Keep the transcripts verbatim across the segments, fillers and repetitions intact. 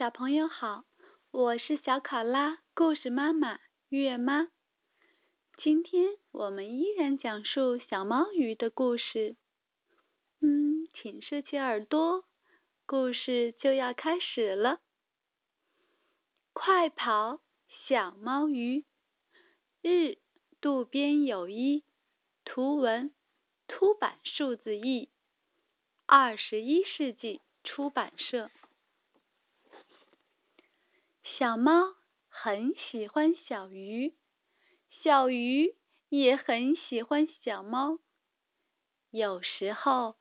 小朋友好，我是小考拉故事妈妈月妈。今天我们依然讲述小猫鱼的故事。嗯，请竖起耳朵，故事就要开始了。快跑，小猫鱼！日，渡边友一。图文，凸版数字译。二十一世纪出版社。小猫很喜欢小鱼，小鱼也很喜欢小猫。有时候，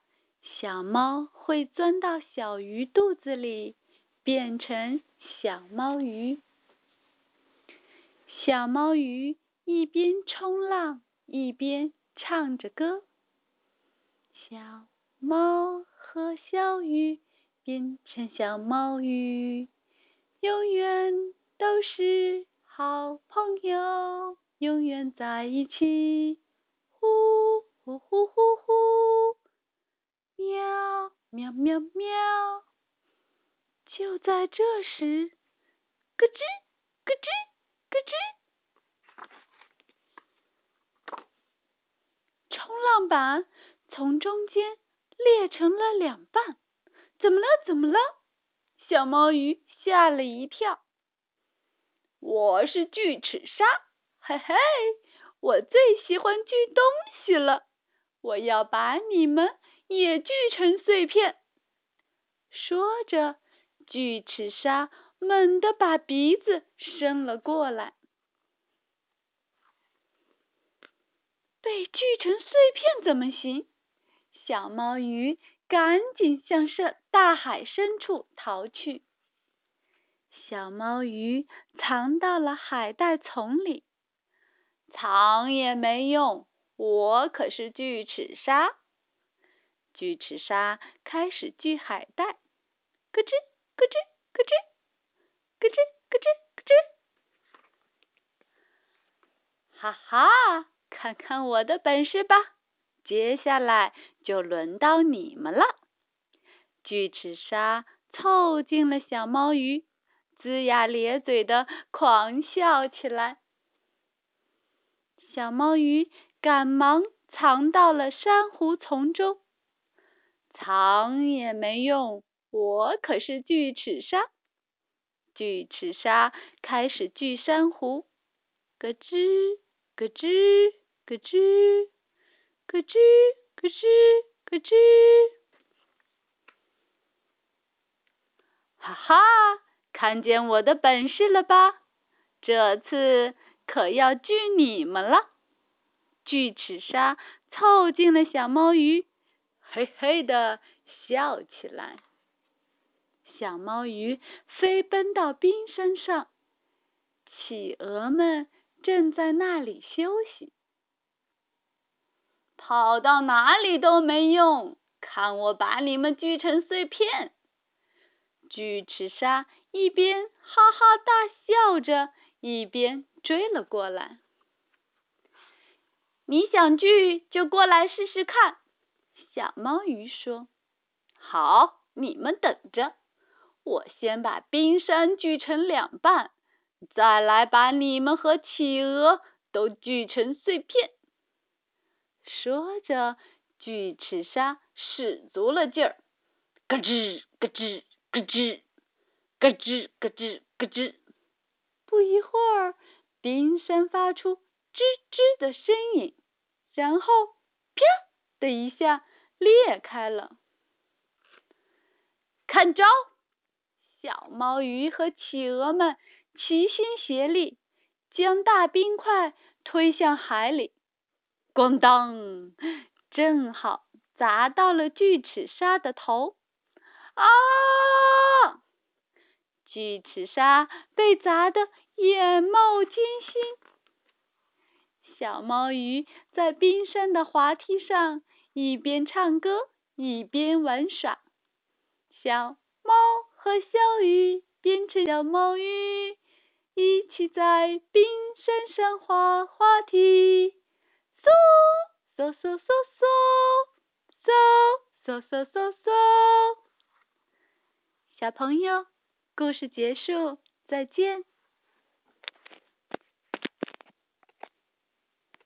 小猫会钻到小鱼肚子里，变成小猫鱼。小猫鱼一边冲浪，一边唱着歌。小猫和小鱼变成小猫鱼，永远都是好朋友，永远在一起。呼呼呼呼呼，喵喵喵喵。就在这时，咯吱咯吱咯吱，冲浪板从中间裂成了两半。怎么了？怎么了？小猫鱼吓了一跳。我是巨齿鲨，嘿嘿，我最喜欢锯东西了，我要把你们也锯成碎片。说着，巨齿鲨猛地把鼻子伸了过来。被锯成碎片怎么行？小猫鱼赶紧向大海深处逃去。小猫鱼藏到了海带丛里，藏也没用，我可是巨齿鲨。巨齿鲨开始锯海带，咯吱咯吱咯吱，咯吱咯吱咯吱。哈哈，看看我的本事吧！接下来就轮到你们了。巨齿鲨凑近了小猫鱼，龇牙咧嘴地狂笑起来。小猫鱼赶忙藏到了珊瑚丛中，藏也没用，我可是巨齿鲨。巨齿鲨开始锯珊瑚，咯吱咯吱咯吱，咯吱咯吱咯吱。哈哈！看见我的本事了吧？这次可要锯你们了！巨齿鲨凑近了小猫鱼，嘿嘿地笑起来。小猫鱼飞奔到冰山上，企鹅们正在那里休息。跑到哪里都没用，看我把你们锯成碎片！巨齿鲨一边哈哈大笑着，一边追了过来。你想锯就过来试试看，小猫鱼说。好，你们等着，我先把冰山锯成两半，再来把你们和企鹅都锯成碎片。说着，巨齿鲨使足了劲儿，咯吱咯吱咯吱，咯吱咯吱咯吱。不一会儿，冰山发出吱吱的声音，然后啪的一下裂开了。看招！小猫鱼和企鹅们齐心协力，将大冰块推向海里。咣当，正好砸到了巨齿鲨的头。啊！巨齿鲨被砸得眼冒金星。小猫鱼在冰山的滑梯上一边唱歌一边玩耍。小猫和小鱼变成小猫鱼，一起在冰山上滑滑梯。嗖嗖嗖嗖嗖嗖嗖嗖嗖。小朋友，故事结束，再见。